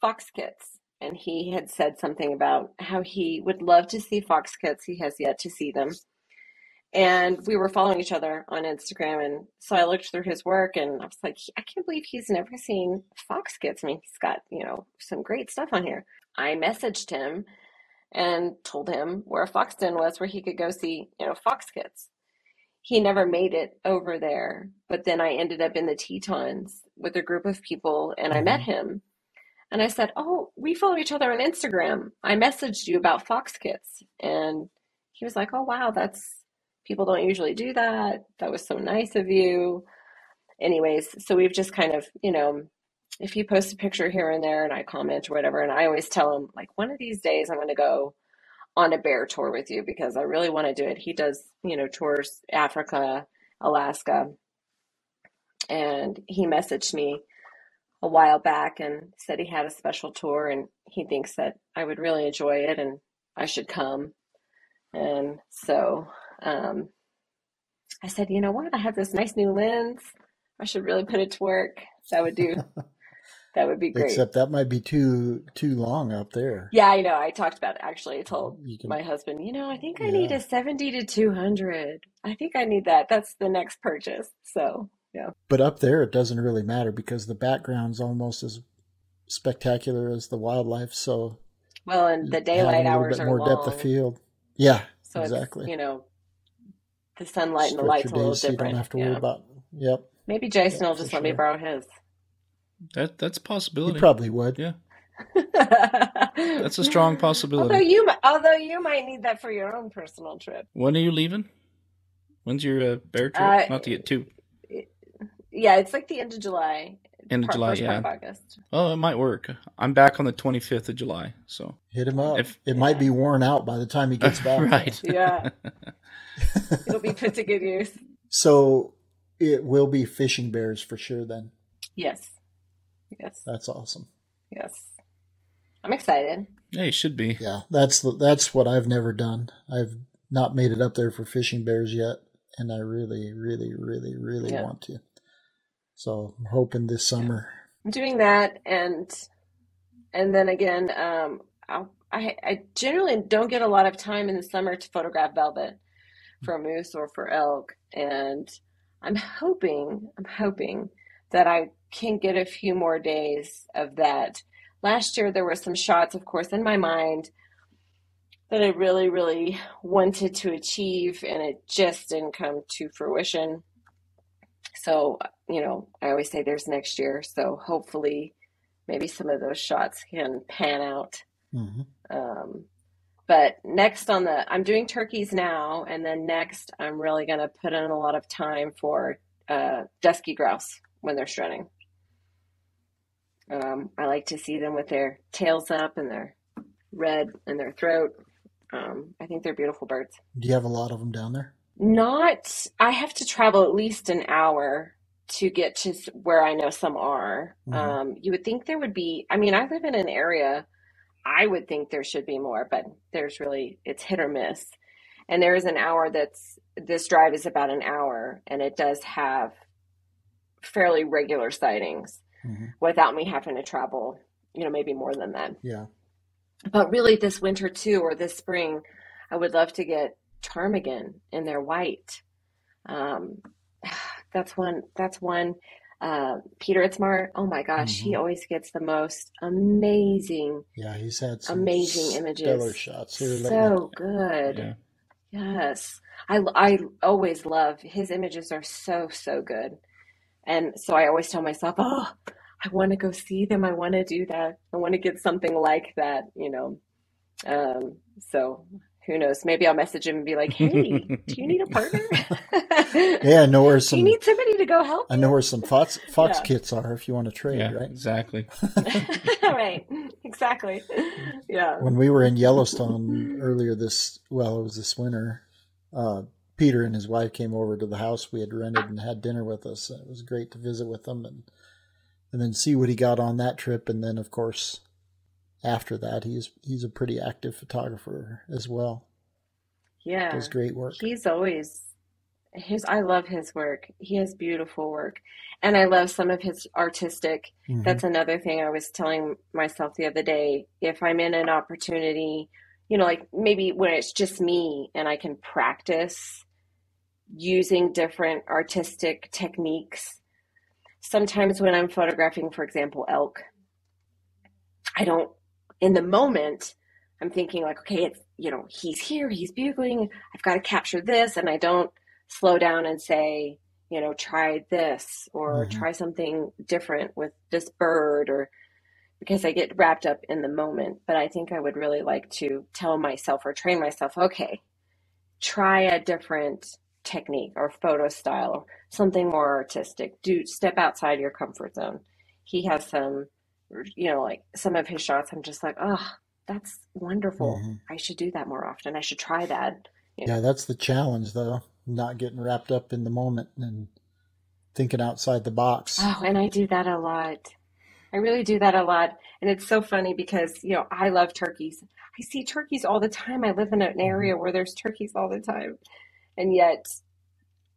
fox kits. And he had said something about how he would love to see fox kits. He has yet to see them. And we were following each other on Instagram. And so I looked through his work and I was like, I can't believe he's never seen fox kits. I mean, he's got, you know, some great stuff on here. I messaged him and told him where a fox den was where he could go see, you know, fox kits. He never made it over there. But then I ended up in the Tetons with a group of people and I met him. And I said, oh, we follow each other on Instagram. I messaged you about fox kits. And he was like, oh, wow, that's, people don't usually do that. That was so nice of you. Anyways, so we've just kind of, you know, if he posts a picture here and there and I comment or whatever, and I always tell him, like, one of these days I'm going to go on a bear tour with you because I really want to do it. He does, you know, tours Africa, Alaska. And he messaged me a while back and said he had a special tour and he thinks that I would really enjoy it and I should come. And so Um, I said, you know what? I have this nice new lens. I should really put it to work. That would do. That would be great. Except that might be too too long up there. Yeah, I know. I talked about it. Actually, I told can, my husband, you know, I think I yeah. need a seventy to two hundred. I think I need that. That's the next purchase. So, yeah. But up there, it doesn't really matter because the background's almost as spectacular as the wildlife. So, well, and the daylight hours are long. A little bit more depth of field. Yeah, so exactly. It's, you know, the sunlight and the light's a little different. You don't have to worry about it. Yep. Maybe Jason will just let me borrow his. That that's a possibility. You probably would. Yeah. That's a strong possibility. Although you, although you might need that for your own personal trip. When are you leaving? When's your uh, bear trip? Uh, Not to get too. Yeah, it's like the end of July. End of July, first yeah. Part of August. Oh, it might work. I'm back on the twenty-fifth of July, so hit him up. If, it yeah. might be worn out by the time he gets back. Right. Yeah. It'll be put to good use. So it will be fishing bears for sure then. Yes. Yes. That's awesome. Yes. I'm excited. Yeah, you should be. Yeah, that's the, that's what I've never done. I've not made it up there for fishing bears yet, and I really, really, really, really yeah. want to. So I'm hoping this summer. I'm doing that, and and then again, um, I'll, I I generally don't get a lot of time in the summer to photograph velvet for moose or for elk, and I'm hoping I'm hoping that I can get a few more days of that. Last year there were some shots, of course, in my mind that I really, really wanted to achieve, and it just didn't come to fruition. So, you know, I always say there's next year. So hopefully maybe some of those shots can pan out. Mm-hmm. Um, but next on the, I'm doing turkeys now. And then next I'm really going to put in a lot of time for uh, dusky grouse when they're strutting. Um, I like to see them with their tails up and their red and their throat. Um, I think they're beautiful birds. Do you have a lot of them down there? Not, I have to travel at least an hour to get to where I know some are. Mm-hmm. Um, you would think there would be, I mean, I live in an area, I would think there should be more, but there's really, it's hit or miss. And there is an hour that's, this drive is about an hour and it does have fairly regular sightings mm-hmm. without me having to travel, you know, maybe more than that. Yeah. But really this winter too, or this spring, I would love to get ptarmigan and they're white. Um, that's one, that's one, uh, Peter Itzmar. Oh my gosh. Mm-hmm. He always gets the most amazing. Yeah. He's had some amazing images. Shots here so good. Yeah. Yes. I, I always love his images are so, so good. And so I always tell myself, oh, I want to go see them. I want to do that. I want to get something like that, you know? Um, so who knows? Maybe I'll message him and be like, hey, do you need a partner? Yeah, I know where some. Do you need somebody to go help? I know where some Fox, Fox yeah. kits are if you want to trade, yeah, right? Exactly. Right, exactly. Yeah. When we were in Yellowstone earlier this, well, it was this winter, uh, Peter and his wife came over to the house we had rented and had dinner with us. It was great to visit with them and, and then see what he got on that trip. And then, of course, after that, he's he's a pretty active photographer as well. Yeah, does great work. He's always his. I love his work. He has beautiful work, and I love some of his artistic. Mm-hmm. That's another thing I was telling myself the other day. If I'm in an opportunity, you know, like maybe when it's just me and I can practice using different artistic techniques. Sometimes when I'm photographing, for example, elk, I don't. In the moment, I'm thinking like, okay, it's, you know, he's here, he's bugling, I've got to capture this. And I don't slow down and say, you know, try this or mm-hmm. try something different with this bird, or because I get wrapped up in the moment. But I think I would really like to tell myself or train myself, okay, try a different technique or photo style, or something more artistic. Do step outside your comfort zone. He has some, you know, like some of his shots, I'm just like, oh, that's wonderful. Mm-hmm. I should do that more often. I should try that. You know? Yeah, that's the challenge, though, not getting wrapped up in the moment and thinking outside the box. Oh, and I do that a lot. I really do that a lot. And it's so funny because, you know, I love turkeys. I see turkeys all the time. I live in an area where there's turkeys all the time. And yet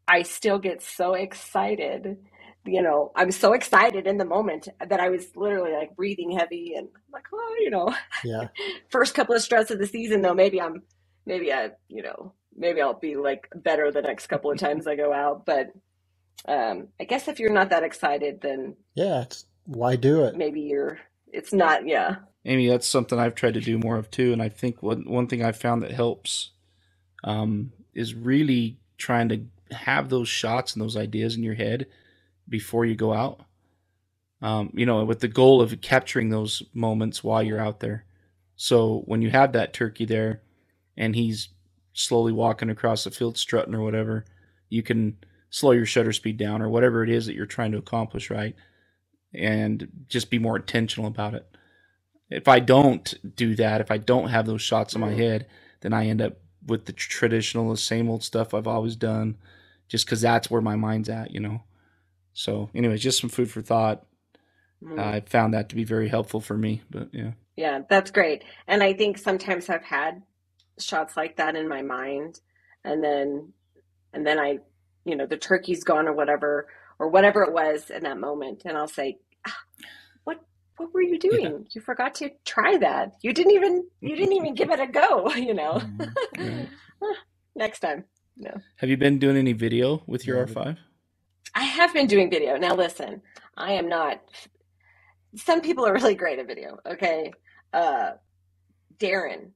I still get so excited. You know, I was so excited in the moment that I was literally like breathing heavy and I'm like, oh, you know, yeah. First couple of stress of the season though, maybe I'm, maybe I, you know, maybe I'll be like better the next couple of times I go out. But um, I guess if you're not that excited, then yeah, it's, why do it? Maybe you're, it's not, yeah. Amy, that's something I've tried to do more of too. And I think one, one thing I found that helps um, is really trying to have those shots and those ideas in your head before you go out, um, you know, with the goal of capturing those moments while you're out there. So when you have that turkey there and he's slowly walking across the field strutting or whatever, you can slow your shutter speed down or whatever it is that you're trying to accomplish, right? And just be more intentional about it. If I don't do that, if I don't have those shots in my head, then I end up with the traditional, the same old stuff I've always done, just because that's where my mind's at, you know? So anyways, just some food for thought. Mm. Uh, I found that to be very helpful for me, but yeah. Yeah, that's great. And I think sometimes I've had shots like that in my mind and then, and then I, you know, the turkey's gone or whatever, or whatever it was in that moment. And I'll say, ah, what, what were you doing? Yeah. You forgot to try that. You didn't even, you didn't even give it a go, you know, right. Next time. No. Have you been doing any video with your yeah. R five? I have been doing video. Now, listen, I am not, some people are really great at video. Okay. Uh, Darren,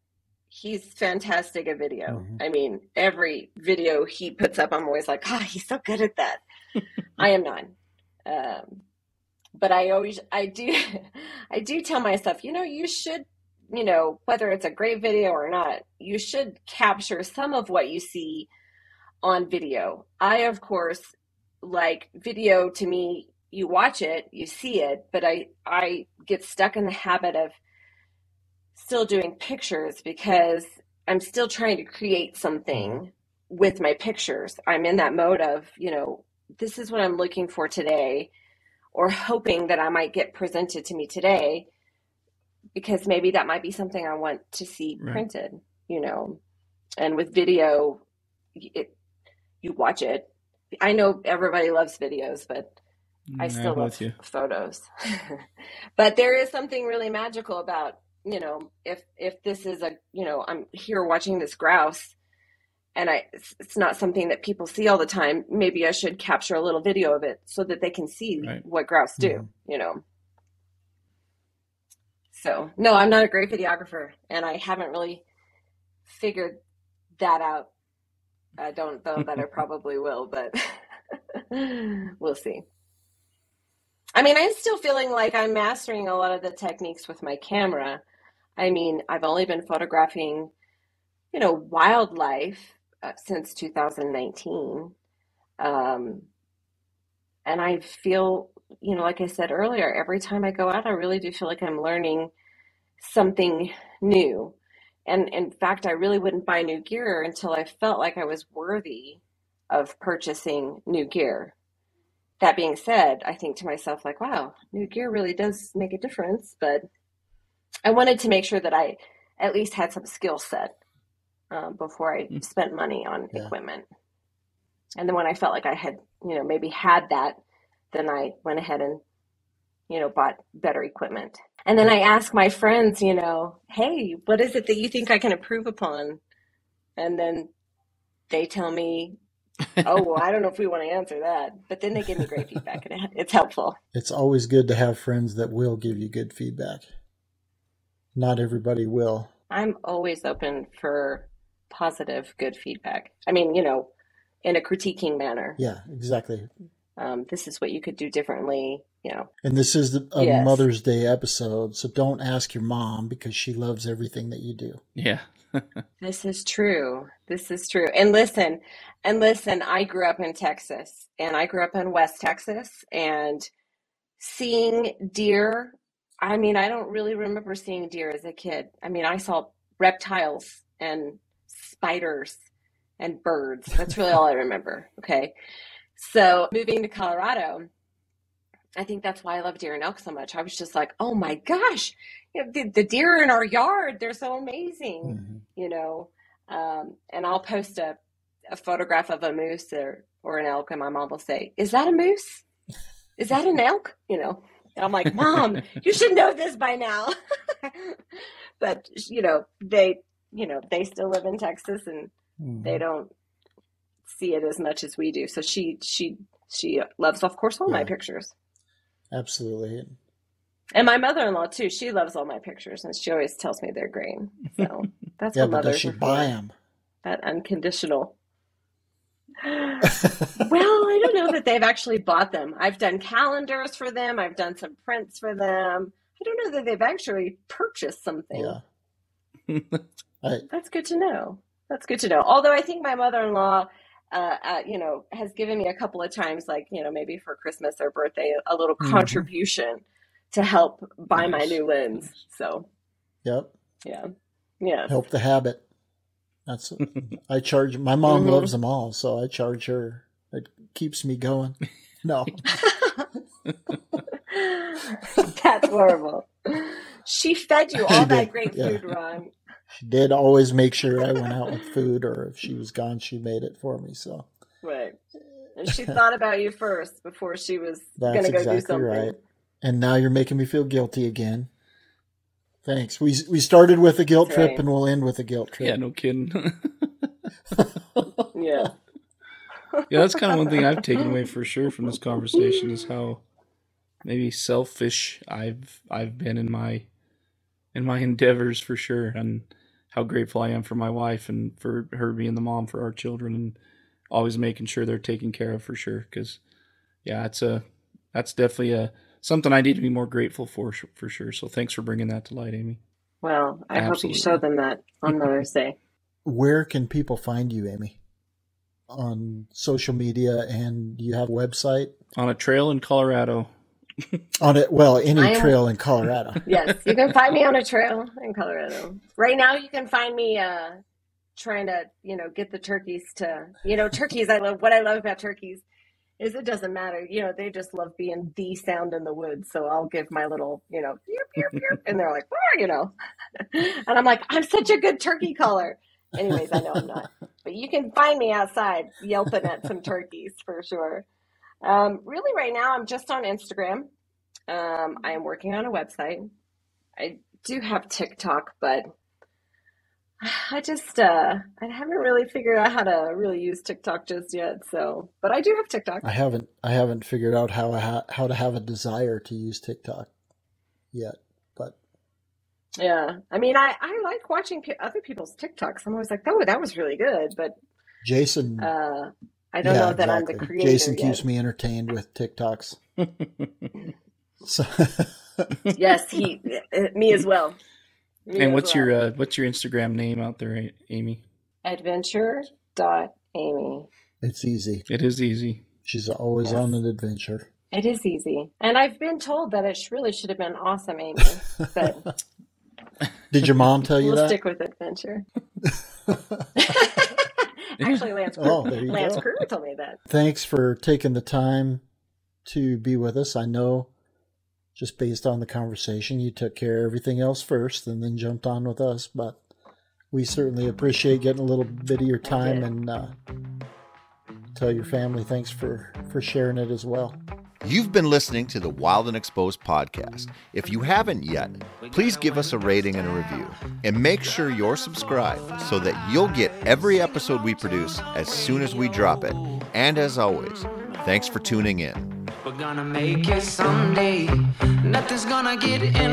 he's fantastic at video. Mm-hmm. I mean, every video he puts up, I'm always like, oh, he's so good at that. I am not. Um, but I always, I do, I do tell myself, you know, you should, you know, whether it's a great video or not, you should capture some of what you see on video. I, of course, like video to me, you watch it, you see it, but I, I get stuck in the habit of still doing pictures because I'm still trying to create something with my pictures. I'm in that mode of, you know, this is what I'm looking for today, or hoping that I might get presented to me today because maybe that might be something I want to see right. printed, you know, and with video, it, you watch it. I know everybody loves videos, but I still I love you. photos. But there is something really magical about, you know, if if this is a, you know, I'm here watching this grouse and I it's not something that people see all the time. Maybe I should capture a little video of it so that they can see right. what grouse do, yeah. you know. So, no, I'm not a great videographer and I haven't really figured that out. I don't know that I probably will, but we'll see. I mean, I'm still feeling like I'm mastering a lot of the techniques with my camera. I mean, I've only been photographing you know, wildlife uh, since two thousand nineteen. Um, and I feel, you know, like I said earlier, every time I go out, I really do feel like I'm learning something new. And in fact, I really wouldn't buy new gear until I felt like I was worthy of purchasing new gear. That being said, I think to myself, like, wow, new gear really does make a difference. But I wanted to make sure that I at least had some skill set uh, before I spent money on yeah. equipment. And then when I felt like I had, you know, maybe had that, then I went ahead and, you know, bought better equipment. And then I asked my friends, you know, hey, what is it that you think I can improve upon? And then they tell me, oh, well, I don't know if we want to answer that. But then they give me great feedback, and it's helpful. It's always good to have friends that will give you good feedback. Not everybody will. I'm always open for positive, good feedback. I mean, you know, in a critiquing manner. Yeah, exactly. Um, this is what you could do differently, you know. And this is the, a yes. Mother's Day episode, so don't ask your mom because she loves everything that you do. Yeah. This is true. This is true. And listen, and listen, I grew up in Texas, and I grew up in West Texas, and seeing deer, I mean, I don't really remember seeing deer as a kid. I mean, I saw reptiles and spiders and birds. That's really all I remember. Okay. So moving to Colorado, I think that's why I love deer and elk so much. I was just like, oh my gosh, you know, the, the deer in our yard, they're so amazing, mm-hmm. you know, um, and I'll post a, a photograph of a moose or, or an elk, and my mom will say, is that a moose? Is that an elk? You know, and I'm like, Mom, you should know this by now. But, you know, they, you know, they still live in Texas, and mm-hmm. they don't see it as much as we do. So she, she, she loves, of course, all yeah. my pictures. Absolutely. And my mother-in-law too. She loves all my pictures, and she always tells me they're great. So that's yeah, what mothers. Does she buy them? That unconditional. Well, I don't know that they've actually bought them. I've done calendars for them. I've done some prints for them. I don't know that they've actually purchased something. Yeah. I, that's good to know. That's good to know. Although I think my mother-in-law, Uh, uh, you know, has given me a couple of times, like, you know, maybe for Christmas or birthday, a little mm-hmm. contribution to help buy nice. My new lens. So, yep. Yeah. Yeah. Help the habit. That's, I charge, my mom mm-hmm. loves them all. So I charge her. It keeps me going. No. That's horrible. She fed you all that great yeah. food, Ron. She did always make sure I went out with food, or if she was gone, she made it for me. So right, and she thought about you first before she was going to go exactly do something. Right. And now you're making me feel guilty again. Thanks. We we started with a guilt That's trip, right. and we'll end with a guilt trip. Yeah, no kidding. yeah. Yeah, that's kind of one thing I've taken away for sure from this conversation is how maybe selfish I've I've been in my in my endeavors for sure, and how grateful I am for my wife and for her being the mom for our children and always making sure they're taken care of for sure. Cause yeah, it's a, that's definitely a, something I need to be more grateful for, for sure. So thanks for bringing that to light, Amy. Well, I Absolutely. Hope you show them that on Mother's Day. Where can people find you, Amy? On social media, and you have a website? On a trail in Colorado. On it, well, any am, trail in Colorado. Yes, you can find me on a trail in Colorado. Right now, you can find me uh, trying to, you know, get the turkeys to, you know, turkeys. I love what I love about turkeys is it doesn't matter, you know, they just love being the sound in the woods. So I'll give my little, you know, beep, beep, beep, and they're like, oh, you know, and I'm like, I'm such a good turkey caller. Anyways, I know I'm not, but you can find me outside yelping at some turkeys for sure. Um, really right now I'm just on Instagram. Um, I am working on a website. I do have TikTok, but I just, uh, I haven't really figured out how to really use TikTok just yet. So, but I do have TikTok. I haven't, I haven't figured out how, ha- how to have a desire to use TikTok yet, but yeah, I mean, I, I like watching p- other people's TikToks. I'm always like, oh, that was really good. But Jason, uh, I don't yeah, know that exactly. I'm the creator. Jason yet. Keeps me entertained with TikToks. So. Yes, he, me as well. Me and what's well. your uh, what's your Instagram name out there, Amy? Adventure dot Amy. It's easy. It is easy. She's always yes. on an adventure. It is easy. And I've been told that it really should have been Awesome Amy. But did your mom tell you we'll that? We'll stick with adventure. Actually, Lance Crew, oh, Lance Crew told me that. Thanks for taking the time to be with us. I know just based on the conversation, you took care of everything else first and then jumped on with us. But we certainly appreciate getting a little bit of your time and uh, tell your family thanks for, for sharing it as well. You've been listening to the Wild and Exposed podcast. If you haven't yet, please give us a rating and a review. And make sure you're subscribed so that you'll get every episode we produce as soon as we drop it. And as always, thanks for tuning in. We're gonna make it someday. Nothing's gonna get in